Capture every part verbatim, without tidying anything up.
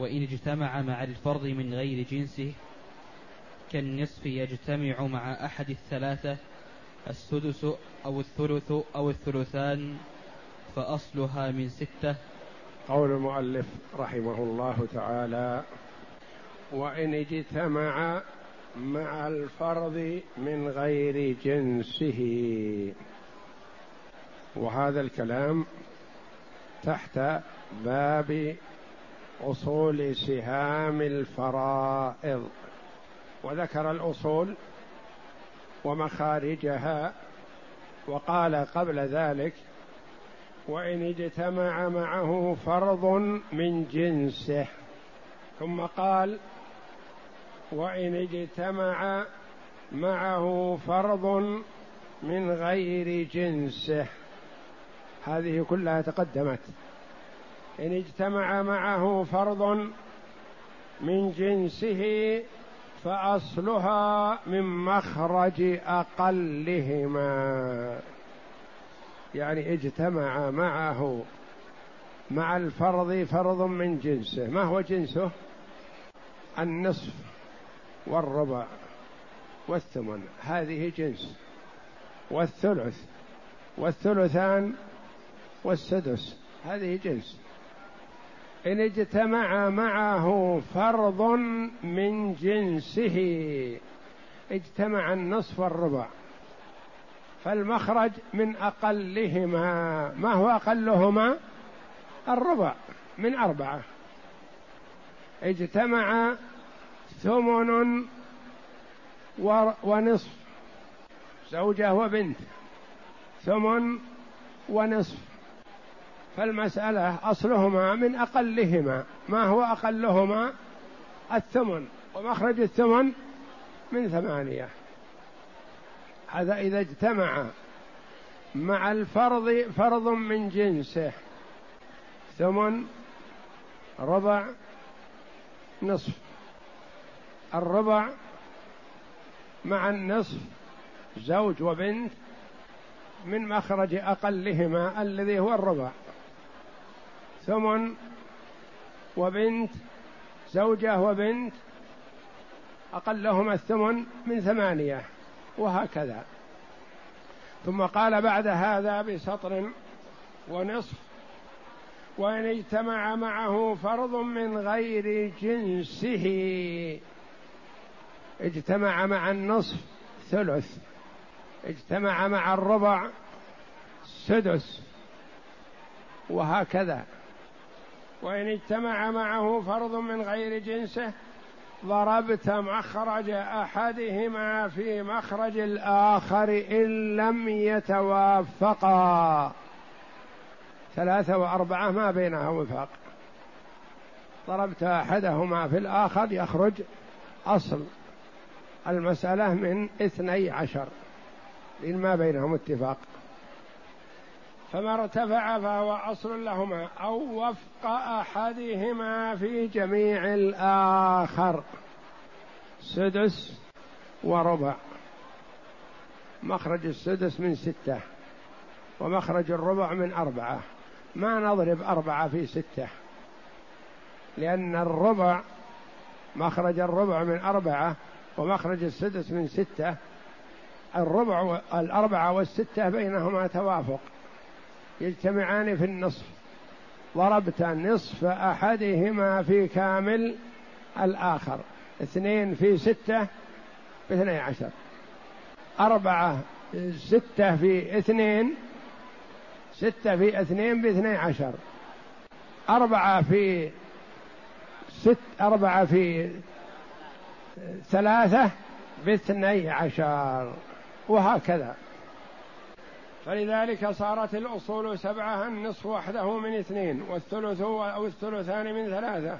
وإن اجتمع مع الفرد من غير جنسه كالنصف يجتمع مع أحد الثلاثة، السدس أو الثلث أو الثلثان، فأصلها من ستة. قول المؤلف رحمه الله تعالى: وإن اجتمع مع الفرد من غير جنسه، وهذا الكلام تحت باب أصول سهام الفرائض، وذكر الأصول ومخارجها، وقال قبل ذلك: وإن اجتمع معه فرض من جنسه، ثم قال: وإن اجتمع معه فرض من غير جنسه. هذه كلها تقدمت. إن اجتمع معه فرض من جنسه فأصلها من مخرج أقلهما، يعني اجتمع معه مع الفرض فرض من جنسه. ما هو جنسه؟ النصف والربع والثمن، هذه جنس، والثلث والثلثان والسدس، هذه جنس. إن اجتمع معه فرض من جنسه، اجتمع النصف والربع، فالمخرج من أقلهما. ما هو أقلهما؟ الربع من أربعة. اجتمع ثمن ونصف، زوجة وبنت، ثمن ونصف، فالمسألة أصلهما من أقلهما. ما هو أقلهما؟ الثمن، ومخرج الثمن من ثمانية. هذا إذا اجتمع مع الفرض فرض من جنسه، ثمن، ربع، نصف. الربع مع النصف زوج وبنت، من مخرج أقلهما الذي هو الربع، ثمن وبنت، زوجة وبنت، أقلهما الثمن من ثمانية، وهكذا. ثم قال بعد هذا بسطر ونصف: وإن اجتمع معه فرض من غير جنسه. اجتمع مع النصف ثلث، اجتمع مع الربع سدس، وهكذا. وإن اجتمع معه فرض من غير جنسه ضربت مخرج أحدهما في مخرج الآخر إن لم يتوافقا. ثلاثة وأربعة ما بينها وفاق، ضربت أحدهما في الآخر يخرج أصل المسألة من اثني عشر، لأن ما بينهم اتفاق. فما ارتفع فهو أصل لهما، أو وفق أحدهما في جميع الآخر، سدس وربع، مخرج السدس من ستة ومخرج الربع من أربعة. ما نضرب أربعة في ستة، لأن الربع مخرج الربع من أربعة ومخرج السدس من ستة، الربع الأربعة والستة بينهما توافق، يجتمعان في النصف. ضربت نصف أحدهما في كامل الآخر، اثنين في ستة باثني عشر، أربعة ستة في اثنين، ستة في اثنين باثني عشر، أربعة في ست، أربعة في ثلاثة باثني عشر، وهكذا. فلذلك صارت الأصول سبعة: النصف وحده من اثنين، والثلث أو الثلثان من ثلاثة،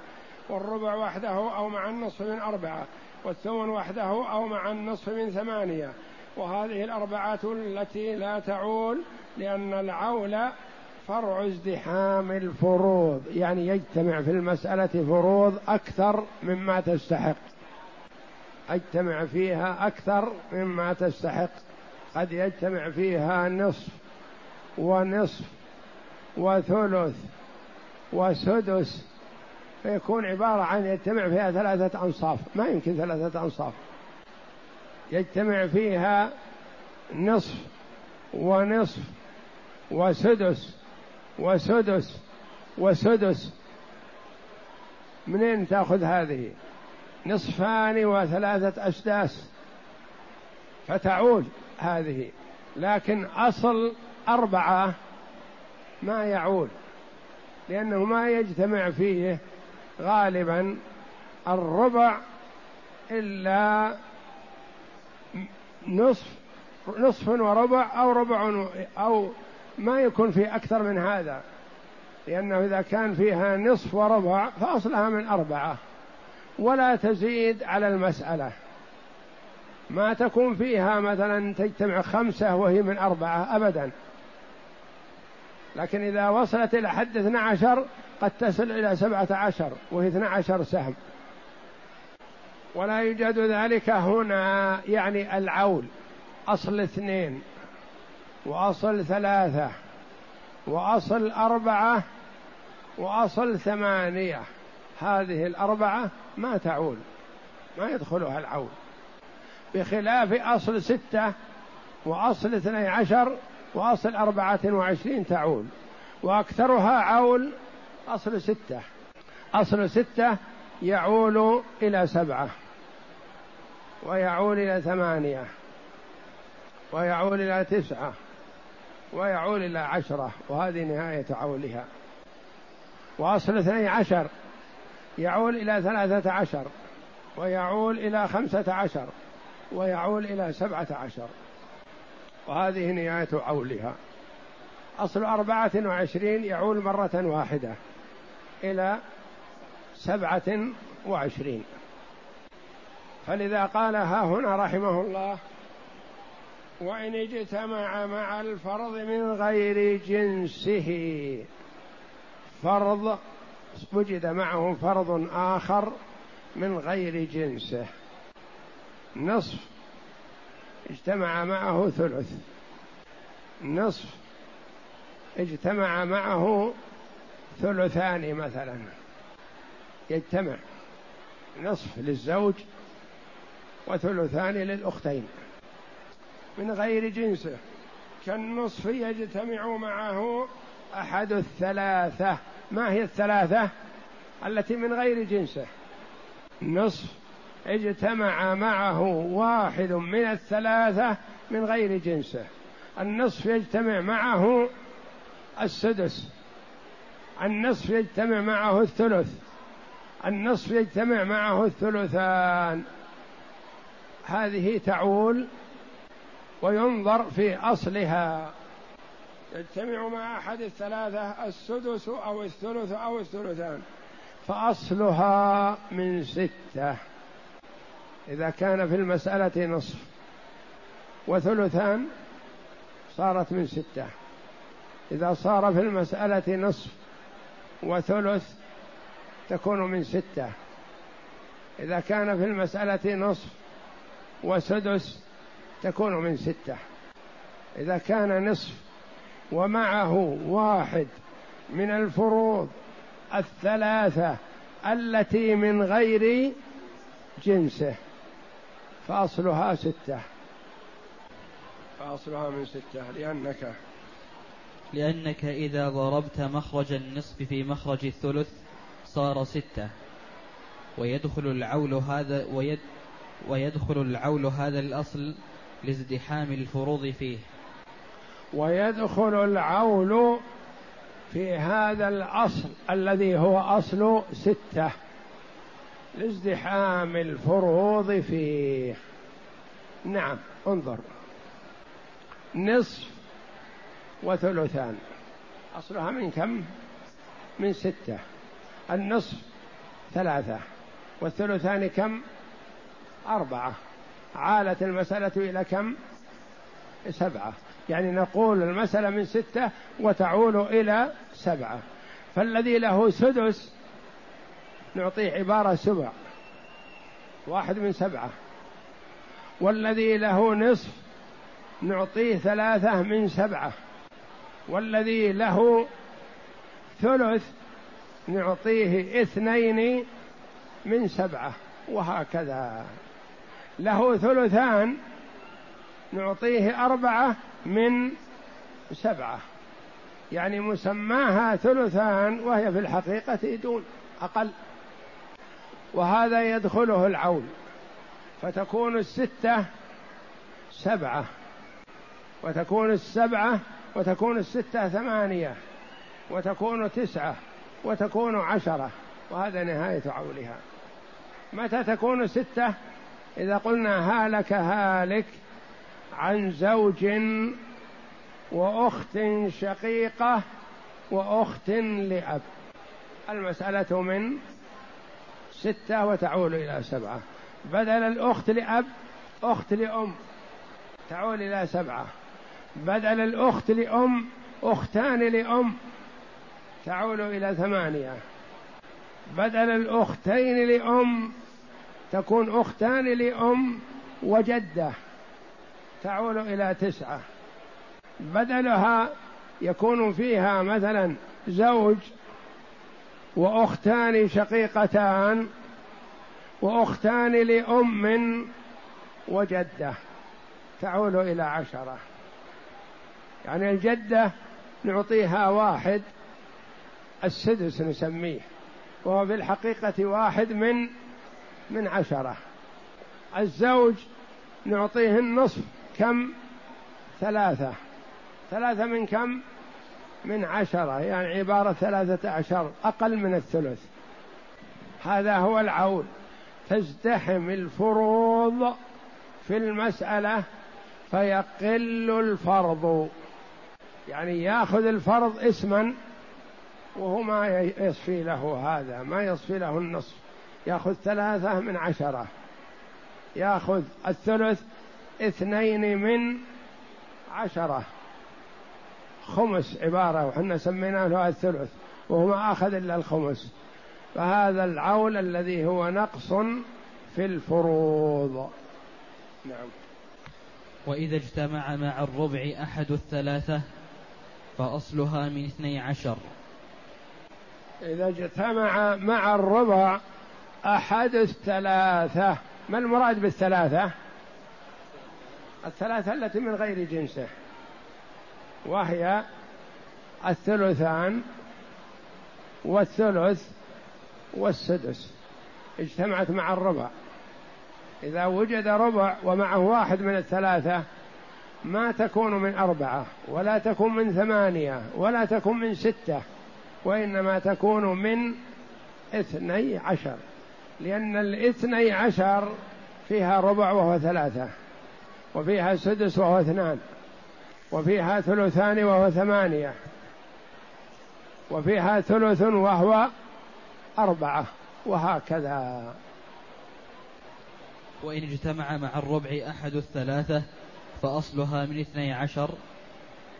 والربع وحده أو مع النصف من أربعة، والثمن وحده أو مع النصف من ثمانية، وهذه الأربعة التي لا تعول، لأن العولة فرع ازدحام الفروض، يعني يجتمع في المسألة فروض أكثر مما تستحق، يجتمع فيها أكثر مما تستحق، قد يجتمع فيها نصف ونصف وثلث وسدس، فيكون عبارة عن يجتمع فيها ثلاثة أنصاف، ما يمكن ثلاثة أنصاف، يجتمع فيها نصف ونصف وسدس وسدس وسدس، منين تأخذ هذه؟ نصفان وثلاثة أسداس فتعول هذه، لكن أصل أربعة ما يعول، لأنه ما يجتمع فيه غالبا الربع إلا نصف نصف وربع أو ربع، أو ما يكون فيه أكثر من هذا، لأنه إذا كان فيها نصف وربع فأصلها من أربعة، ولا تزيد على المسألة، ما تكون فيها مثلا تجتمع خمسة وهي من أربعة أبدا، لكن إذا وصلت إلى حد اثنى عشر قد تصل إلى سبعة عشر وهي اثنى عشر سهم، ولا يوجد ذلك هنا، يعني العول أصل اثنين وأصل ثلاثة وأصل أربعة وأصل ثمانية، هذه الأربعة ما تعول، ما يدخلها العول، بخلاف أصل ستة وأصل اثني عشر وأصل أربعة وعشرين تعول، وأكثرها عول أصل ستة، أصل ستة يعول إلى سبعة ويعول إلى ثمانية ويعول إلى تسعة ويعول إلى عشرة، وهذه نهاية عولها. وأصل اثني عشر يعول إلى ثلاثة عشر ويعول إلى خمسة عشر ويعول إلى سبعة عشر، وهذه نهاية عولها. أصل أربعة وعشرين يعول مرة واحدة إلى سبعة وعشرين. فلذا قالها هنا رحمه الله: وإن اجتمع مع الفرض من غير جنسه فرض، وجد معه فرض آخر من غير جنسه، نصف اجتمع معه ثلث، نصف اجتمع معه ثلثان مثلا، يجتمع نصف للزوج وثلثان للأختين من غير جنسه، كالنصف يجتمع معه أحد الثلاثة. ما هي الثلاثة التي من غير جنسه؟ نصف اجتمع معه واحد من الثلاثة من غير جنسه، النصف يجتمع معه السدس، النصف يجتمع معه الثلث، النصف يجتمع معه الثلثان، هذه تعول وينظر في أصلها. يجتمع مع أحد الثلاثة السدس أو الثلث أو الثلثان، فأصلها من ستة إذا كان في المسألة نصف وثلثان، صارت من ستة، إذا صار في المسألة نصف وثلث تكون من ستة، إذا كان في المسألة نصف وسدس تكون من ستة، إذا كان نصف ومعه واحد من الفروض الثلاثة التي من غير جنسه فأصلها ستة، فأصلها من ستة، لأنك لأنك إذا ضربت مخرج النصف في مخرج الثلث صار ستة، ويدخل العول هذا ويد ويدخل العول هذا الأصل لازدحام الفروض فيه، ويدخل العول في هذا الأصل الذي هو أصل ستة لازدحام الفروض فيه. نعم، انظر، نصف وثلثان أصلها من كم؟ من ستة، النصف ثلاثة، والثلثان كم؟ أربعة. عالت المسألة إلى كم؟ سبعة. يعني نقول المسألة من ستة وتعول إلى سبعة، فالذي له سدس نعطيه عبارة سبع، واحد من سبعة، والذي له نصف نعطيه ثلاثة من سبعة، والذي له ثلث نعطيه اثنين من سبعة، وهكذا. له ثلثان نعطيه أربعة من سبعة، يعني مسماها ثلثان وهي في الحقيقة دون، أقل. وهذا يدخله العول، فتكون الستة سبعة، وتكون السبعة وتكون الستة ثمانية، وتكون تسعة، وتكون عشرة، وهذا نهاية عولها. متى تكون ستة؟ إذا قلنا هالك هالك عن زوج وأخت شقيقة وأخت لأب. المسألة من ستة وتعول إلى سبعة. بدل الأخت لأب أخت لأم، تعول إلى سبعة. بدل الأخت لأم أختان لأم، تعول إلى ثمانية. بدل الأختين لأم تكون أختان لأم وجدة، تعول إلى تسعة. بدلها يكون فيها مثلا زوج وأختان شقيقتان وأختان لأم وجدة، تعول إلى عشرة. يعني الجدة نعطيها واحد، السدس نسميه، وهو في الحقيقة واحد من من عشرة. الزوج نعطيه النصف، كم؟ ثلاثة. ثلاثة من كم؟ من عشرة، يعني عبارة ثلاثة عشر، أقل من الثلث. هذا هو العول. تزدحم الفروض في المسألة فيقل الفرض، يعني يأخذ الفرض اسما وهو ما يصفي له هذا، ما يصفي له النصف، يأخذ ثلاثة من عشرة، يأخذ الثلث اثنين من عشرة، خمس عبارة، وحنا سميناه له الثلث وهو ما أخذ إلا الخمس. فهذا العول الذي هو نقص في الفروض. نعم. وإذا اجتمع مع الربع أحد الثلاثة فأصلها من اثني عشر. إذا اجتمع مع الربع أحد الثلاثة، ما المراد بالثلاثة؟ الثلاثة التي من غير جنسه، وهي الثلثان والثلث والسدس. اجتمعت مع الربع، إذا وجد ربع ومعه واحد من الثلاثة ما تكون من أربعة، ولا تكون من ثمانية، ولا تكون من ستة، وإنما تكون من اثني عشر، لأن الاثني عشر فيها ربع وهو ثلاثة، وفيها سدس وهو اثنان، وفيها ثلثان وهو ثمانية، وفيها ثلث وهو أربعة، وهكذا. وإن اجتمع مع الربع أحد الثلاثة فأصلها من اثني عشر،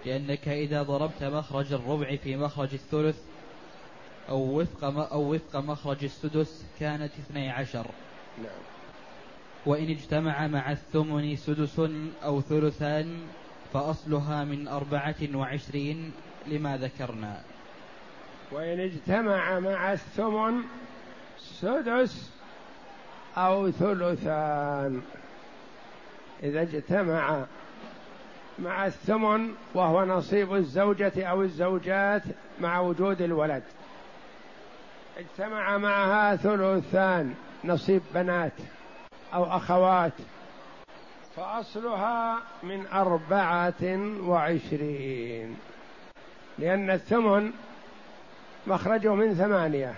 لأنك إذا ضربت مخرج الربع في مخرج الثلث أو وفق, أو وفق مخرج السدس كانت اثني عشر. نعم. وإن اجتمع مع الثمن سدس أو ثلثان فأصلها من أربعة وعشرين لما ذكرنا. وإن اجتمع مع الثمن سدس أو ثلثان، إذا اجتمع مع الثمن وهو نصيب الزوجة أو الزوجات مع وجود الولد، اجتمع معها ثلثان نصيب بنات أو أخوات، فأصلها من أربعة وعشرين، لأن الثمن مخرجه من ثمانية،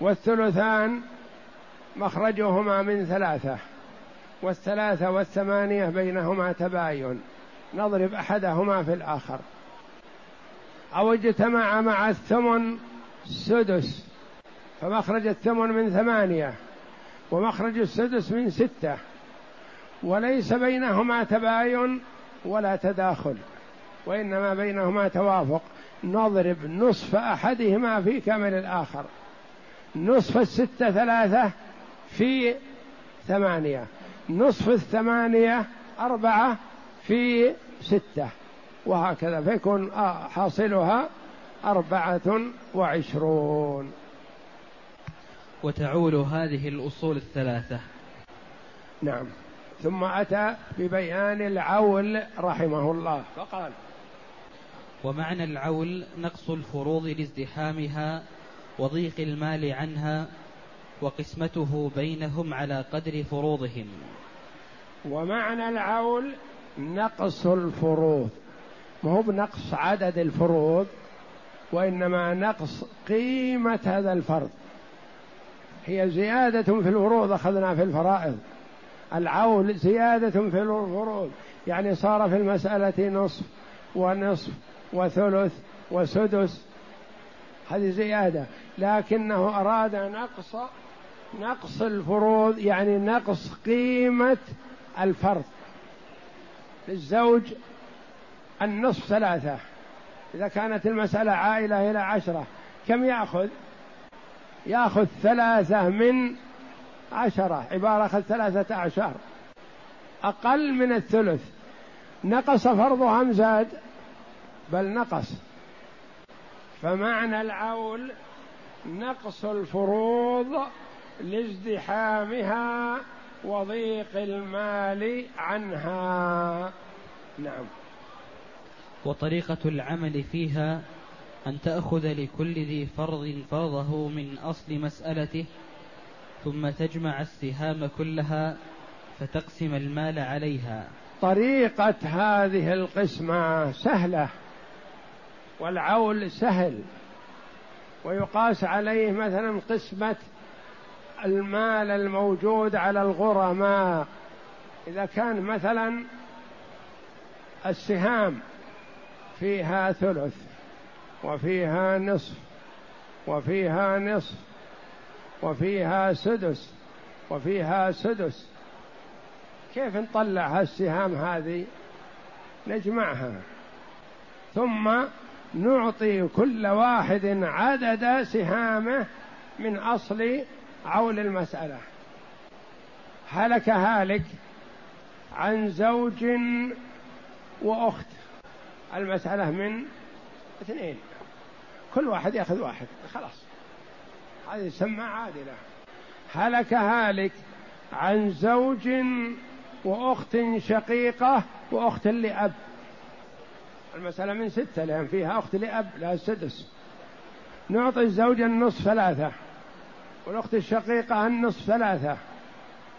والثلثان مخرجهما من ثلاثة، والثلاثة والثمانية بينهما تباين، نضرب أحدهما في الآخر. أو اجتمع مع الثمن سدس فمخرج الثمن من ثمانية ومخرج السدس من ستة، وليس بينهما تباين ولا تداخل، وإنما بينهما توافق. نضرب نصف أحدهما في كامل الآخر، نصف الستة ثلاثة في ثمانية، نصف الثمانية أربعة في ستة، وهكذا، فيكون حاصلها أربعة وعشرون. وتعول هذه الأصول الثلاثة. نعم. ثم أتى ببيان العول رحمه الله فقال: ومعنى العول نقص الفروض لازدحامها وضيق المال عنها وقسمته بينهم على قدر فروضهم. ومعنى العول نقص الفروض، ما هو بنقص عدد الفروض، وإنما نقص قيمة هذا الفرض، هي زيادة في الفروض. أخذنا في الفرائض العول زيادة في الفروض، يعني صار في المسألة نصف ونصف وثلث وسدس، هذه زيادة، لكنه أراد نقص نقص الفروض، يعني نقص قيمة الفرض. للزوج النصف ثلاثة، إذا كانت المسألة عائلة إلى عشرة كم يأخذ؟ يأخذ ثلاثة من عشرة، عبارة أخذ ثلاثة عشر، أقل من الثلث. نقص فرضه أم زاد؟ بل نقص. فمعنى العول نقص الفروض لازدحامها وضيق المال عنها. نعم. وطريقة العمل فيها أن تأخذ لكل ذي فرض فرضه من أصل مسألته، ثم تجمع السهام كلها فتقسم المال عليها. طريقة هذه القسمة سهلة، والعول سهل، ويقاس عليه مثلا قسمة المال الموجود على الغرماء، إذا كان مثلا السهام فيها ثلث وفيها نصف وفيها نصف وفيها سدس وفيها سدس، كيف نطلع هالسهام هذه؟ نجمعها ثم نعطي كل واحد عدد سهامه من أصل عول المسألة. هلك هالك عن زوج وأخت، المسألة من اثنين، كل واحد يأخذ واحد، خلاص، هذه يسمى عادلة. هلك هالك عن زوج وأخت شقيقة وأخت لأب، المسألة من ستة، لأن فيها أخت لأب لها سدس، نعطي الزوجة النصف ثلاثة والأخت الشقيقة النصف ثلاثة،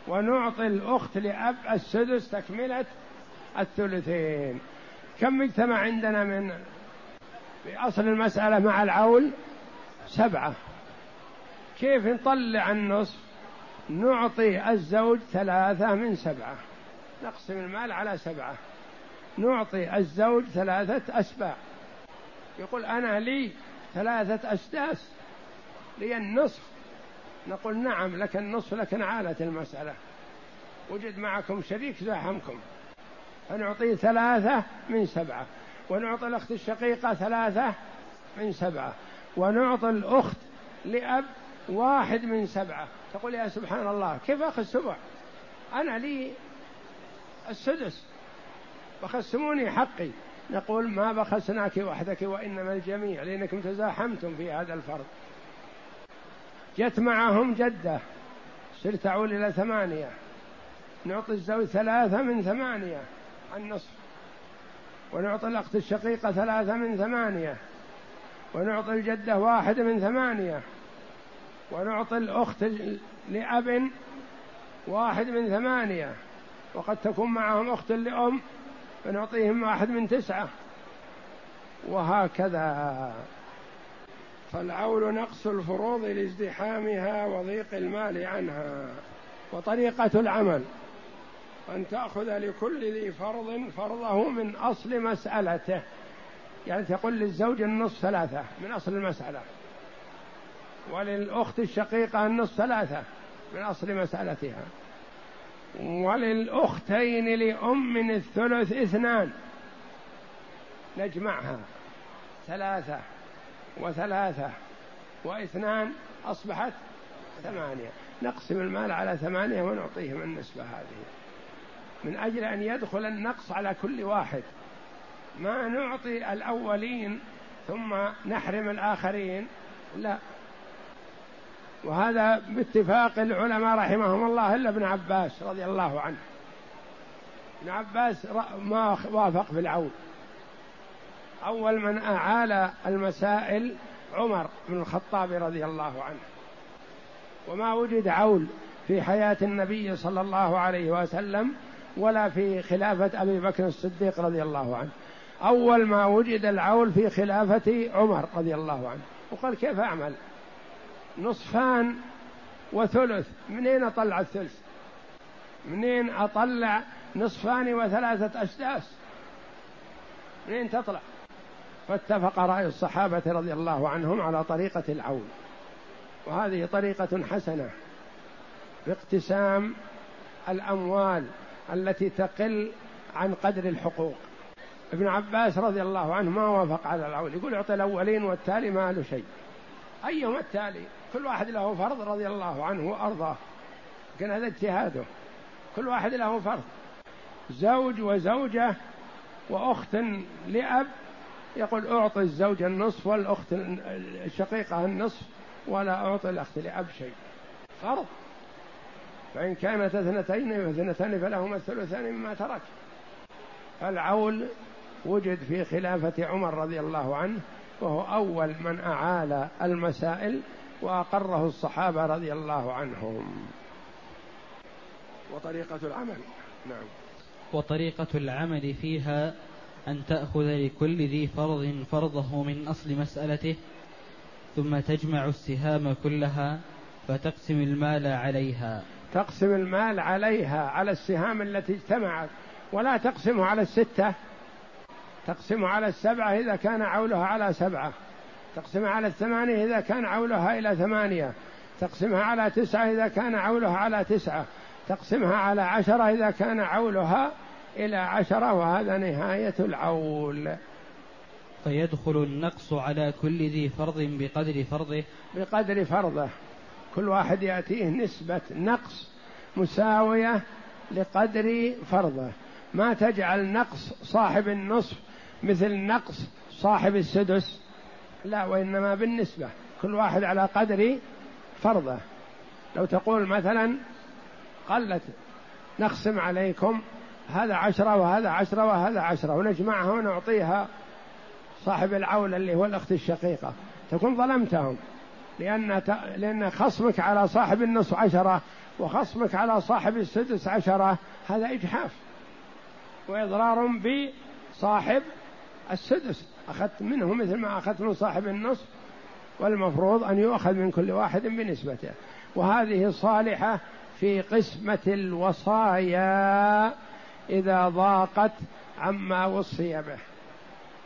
ونعطي الأخت لأب السدس تكملة الثلثين. كم اجتمع عندنا من بأصل المسألة مع العول؟ سبعة. كيف نطلع النصف؟ نعطي الزوج ثلاثة من سبعة، نقسم المال على سبعة، نعطي الزوج ثلاثة أسباع، يقول أنا لي ثلاثة أسداس، لي النصف، نقول نعم لك النصف، لكن عالت المسألة، وجد معكم شريك زاحمكم، فنعطيه ثلاثة من سبعة، ونعطي الأخت الشقيقة ثلاثة من سبعة، ونعطي الأخت لأب واحد من سبعة. تقول يا سبحان الله، كيف أخذ سبع؟ أنا لي السدس، بخسموني حقي. نقول ما بخسناك وحدك وإنما الجميع، لأنكم تزاحمتم في هذا الفرض. جت معهم جدة، صرت أعول إلى ثمانية، نعطي الزوج ثلاثة من ثمانية النصف، ونعطي الأخت الشقيقة ثلاثة من ثمانية، ونعطي الجدة واحد من ثمانية، ونعطي الأخت لأب واحد من ثمانية، وقد تكون معهم أخت لأم فنعطيهم واحد من تسعة، وهكذا. فالعول نقص الفروض لازدحامها وضيق المال عنها. وطريقة العمل أن تأخذ لكل ذي فرض فرضه من أصل مسألته، يعني تقول للزوج النصف ثلاثة من أصل المسألة، وللأخت الشقيقة النصف، ثلاثة من أصل مسألتها، وللأختين لأم من الثلث اثنان، نجمعها ثلاثة وثلاثة واثنان أصبحت ثمانية، نقسم المال على ثمانية ونعطيهم النسبة هذه من أجل أن يدخل النقص على كل واحد، ما نعطي الأولين ثم نحرم الآخرين، لا. وهذا باتفاق العلماء رحمهم الله إلا ابن عباس رضي الله عنه، ابن عباس ما وافق في العون، أول من أعال المسائل عمر بن الخطاب رضي الله عنه، وما وجد عول في حياة النبي صلى الله عليه وسلم ولا في خلافة أبي بكر الصديق رضي الله عنه، أول ما وجد العول في خلافة عمر رضي الله عنه، وقال كيف أعمل نصفان وثلث، منين أطلع الثلث، منين أطلع نصفان وثلاثة أسداس، منين تطلع؟ فاتفق رأي الصحابة رضي الله عنهم على طريقة العول، وهذه طريقة حسنة باقتسام الأموال التي تقل عن قدر الحقوق. ابن عباس رضي الله عنه ما وافق على العول، يقول اعطي الأولين والتالي ما له شيء، أيهما التالي؟ كل واحد له فرض رضي الله عنه وأرضاه، كان هذا اجتهاده، كل واحد له فرض، زوج وزوجة وأخت لأب، يقول أعطي الزوجة النصف والأخت الشقيقة النصف ولا أعطي الأخت لأب شيء، فرض، فإن كانت اثنتين واثنتان فلهما الثلثان مما ترك. فالعول وجد في خلافة عمر رضي الله عنه، وهو أول من أعال المسائل وأقره الصحابة رضي الله عنهم. وطريقة العمل، نعم، وطريقة العمل فيها أن تأخذ لكل ذي فرض فرضه من أصل مسألته، ثم تجمع السهام كلها فتقسم المال عليها، تقسم المال عليها على السهام التي اجتمعت، ولا تقسمه على الستة، تقسمه على السبعة إذا كان عولها على سبعة، تقسمها على الثمانية إذا كان عولها إلى ثمانية، تقسمها على تسعة إذا كان عولها على تسعة، تقسمها على عشرة إذا كان عولها إلى عشرة، وهذا نهاية العول. فيدخل النقص على كل ذي فرض بقدر فرضه، بقدر فرضه، كل واحد يأتيه نسبة نقص مساوية لقدر فرضه، ما تجعل نقص صاحب النصف مثل نقص صاحب السدس، لا، وإنما بالنسبة، كل واحد على قدر فرضه. لو تقول مثلا قلت نقسم عليكم هذا عشرة وهذا عشرة وهذا عشرة ونجمعها ونعطيها صاحب العول اللي هو الأخت الشقيقة، تكون ظلمتهم، لأن لأن خصمك على صاحب النصف عشرة وخصمك على صاحب السدس عشرة، هذا إجحاف وإضرار بصاحب السدس، أخذت منه مثل ما أخذت من صاحب النصف، والمفروض أن يؤخذ من كل واحد بنسبته. وهذه صالحة في قسمة الوصايا إذا ضاقت عما وصي به،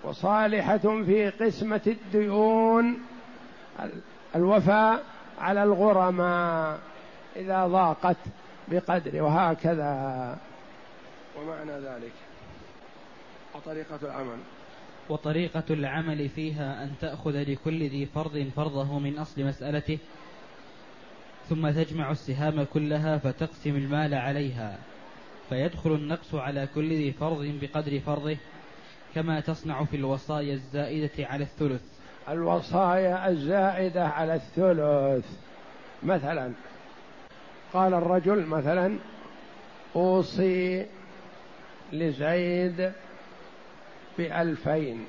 وصالحة في قسمة الديون الوفاء على الغرماء إذا ضاقت بقدر، وهكذا ومعنى ذلك. وطريقة العمل، وطريقة العمل فيها أن تأخذ لكل ذي فرض فرضه من أصل مسألته، ثم تجمع السهام كلها فتقسم المال عليها، فيدخل النقص على كل ذي فرض بقدر فرضه، كما تصنع في الوصايا الزائدة على الثلث. الوصايا الزائدة على الثلث، مثلا قال الرجل مثلا أوصي لزيد بألفين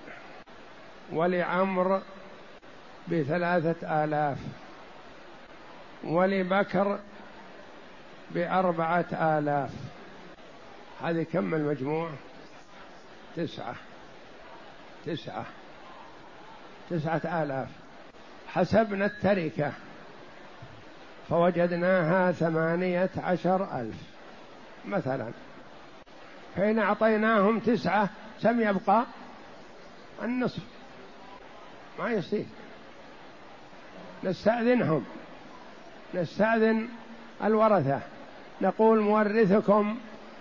ولعمر بثلاثة آلاف ولبكر بأربعة آلاف، هذه كم المجموع؟ تسعة تسعة تسعة آلاف. حسبنا التركة فوجدناها ثمانية عشر ألف مثلا، حين أعطيناهم تسعة كم يبقى؟ النصف، ما يصير، نستأذنهم، نستأذن الورثة، نقول مورثكم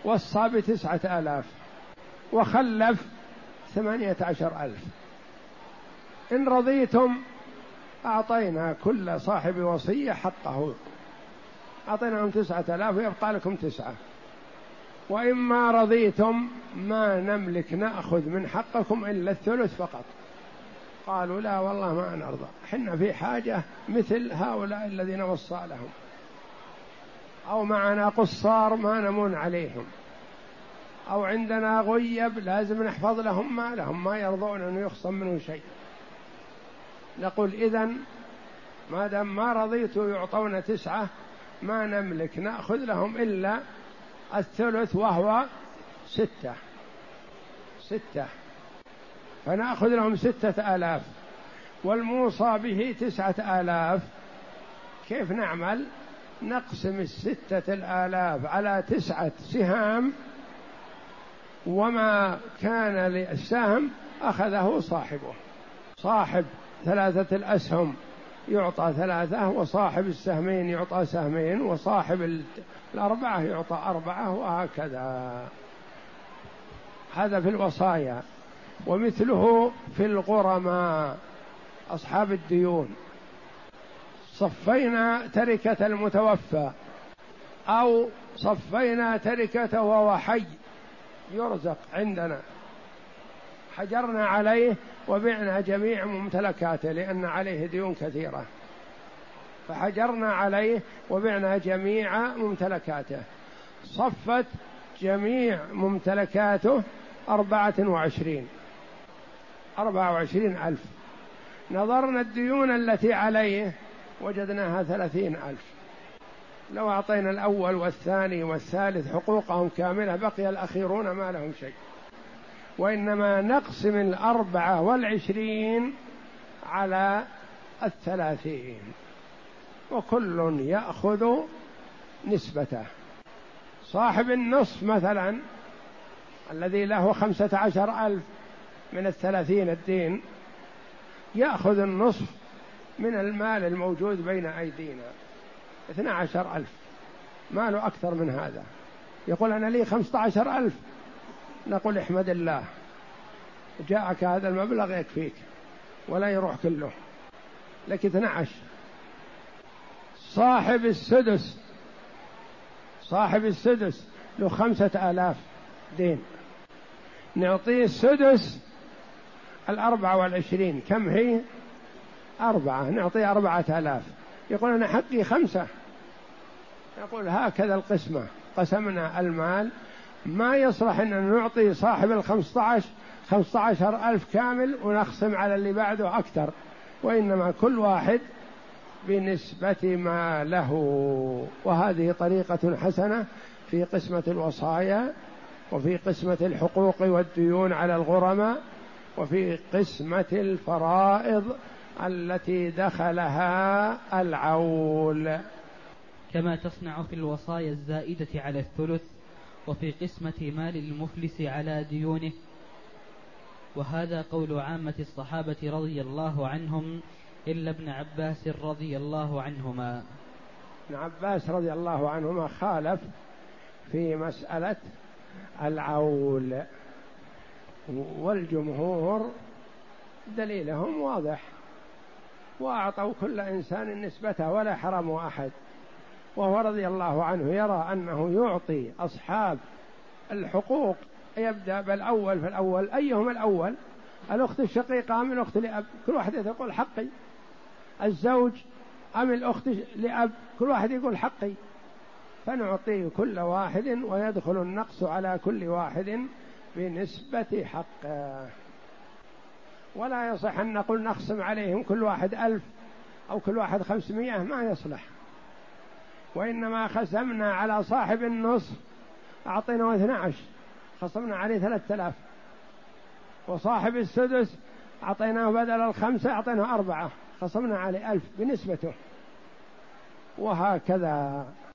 وصى بتسعة آلاف وخلف ثمانية عشر ألف، إن رضيتم أعطينا كل صاحب وصية حقه، أعطيناهم تسعة آلاف ويبقى لكم تسعة، وإما رضيتم ما نملك نأخذ من حقكم إلا الثلث فقط. قالوا لا والله ما نرضى، حنا في حاجة مثل هؤلاء الذين وصى لهم، أو معنا قصار ما نمون عليهم، أو عندنا غيب لازم نحفظ لهم ما لهم، ما يرضون أن يخصم منه شيء. نقول إذن ما دام ما رضيتوا يعطون تسعة، ما نملك نأخذ لهم إلا الثلث وهو ستة ستة، فنأخذ لهم ستة آلاف والموصى به تسعة آلاف. كيف نعمل؟ نقسم الستة الآلاف على تسعة سهام، وما كان للسهم أخذه صاحبه. صاحب ثلاثة الأسهم يعطى ثلاثة، وصاحب السهمين يعطى سهمين، وصاحب الأربعة يعطى أربعة، وهكذا. هذا في الوصايا، ومثله في الغرماء أصحاب الديون. صفينا تركة المتوفى أو صفينا تركة وهو حي يرزق عندنا، حجرنا عليه وبعنا جميع ممتلكاته لأن عليه ديون كثيرة، فحجرنا عليه وبعنا جميع ممتلكاته، صفت جميع ممتلكاته أربعة وعشرين أربعة وعشرين ألف. نظرنا الديون التي عليه وجدناها ثلاثين ألف، لو أعطينا الأول والثاني والثالث حقوقهم كاملة بقي الأخيرون ما لهم شيء، وإنما نقسم الأربعة والعشرين على الثلاثين وكل يأخذ نسبته. صاحب النصف مثلا الذي له خمسة عشر ألف من الثلاثين الدين يأخذ النصف من المال الموجود بين أيدينا اثنى عشر ألف، ما له أكثر من هذا. يقول أنا لي خمسة عشر ألف، نقول احمد الله جاءك هذا المبلغ يكفيك ولا يروح كله، لك اثنى عشر. صاحب السدس صاحب السدس له خمسة آلاف دين، نعطيه السدس الأربعة والعشرين، كم هي؟ أربعة، نعطيه أربعة آلاف. يقول أنا حقي خمسة، يقول هكذا القسمة، قسمنا المال. ما يصلح أن نعطي صاحب الخمسة عشر خمسة عشر ألف كامل ونقسم على اللي بعده أكثر، وإنما كل واحد بنسبة ما له. وهذه طريقة حسنة في قسمة الوصايا، وفي قسمة الحقوق والديون على الغرماء، وفي قسمة الفرائض التي دخلها العول، كما تصنع في الوصايا الزائدة على الثلث، وفي قسمة مال المفلس على ديونه. وهذا قول عامة الصحابة رضي الله عنهم إلا ابن عباس رضي الله عنهما. ابن عباس رضي الله عنهما خالف في مسألة العول، والجمهور دليلهم واضح، وأعطوا كل إنسان نسبته ولا حرموا أحد. وهو رضي الله عنه يرى أنه يعطي أصحاب الحقوق، يبدأ بالأول فالأول، أيهم الأول؟ الأخت الشقيقة أم الأخت لأب؟ كل واحد يقول حقي. الزوج أم الأخت لأب؟ كل واحد يقول حقي. فنعطيه كل واحد، ويدخل النقص على كل واحد بنسبة حقه. ولا يصح أن نقول نخصم عليهم كل واحد ألف أو كل واحد خمسمائة، ما يصلح. وإنما خصمنا على صاحب النصف أعطيناه اثنى عشر، خصمنا عليه ثلاثة آلاف، وصاحب السدس أعطيناه بدل الخمسة أعطيناه أربعة، خصمنا عليه ألف بنسبته، وهكذا.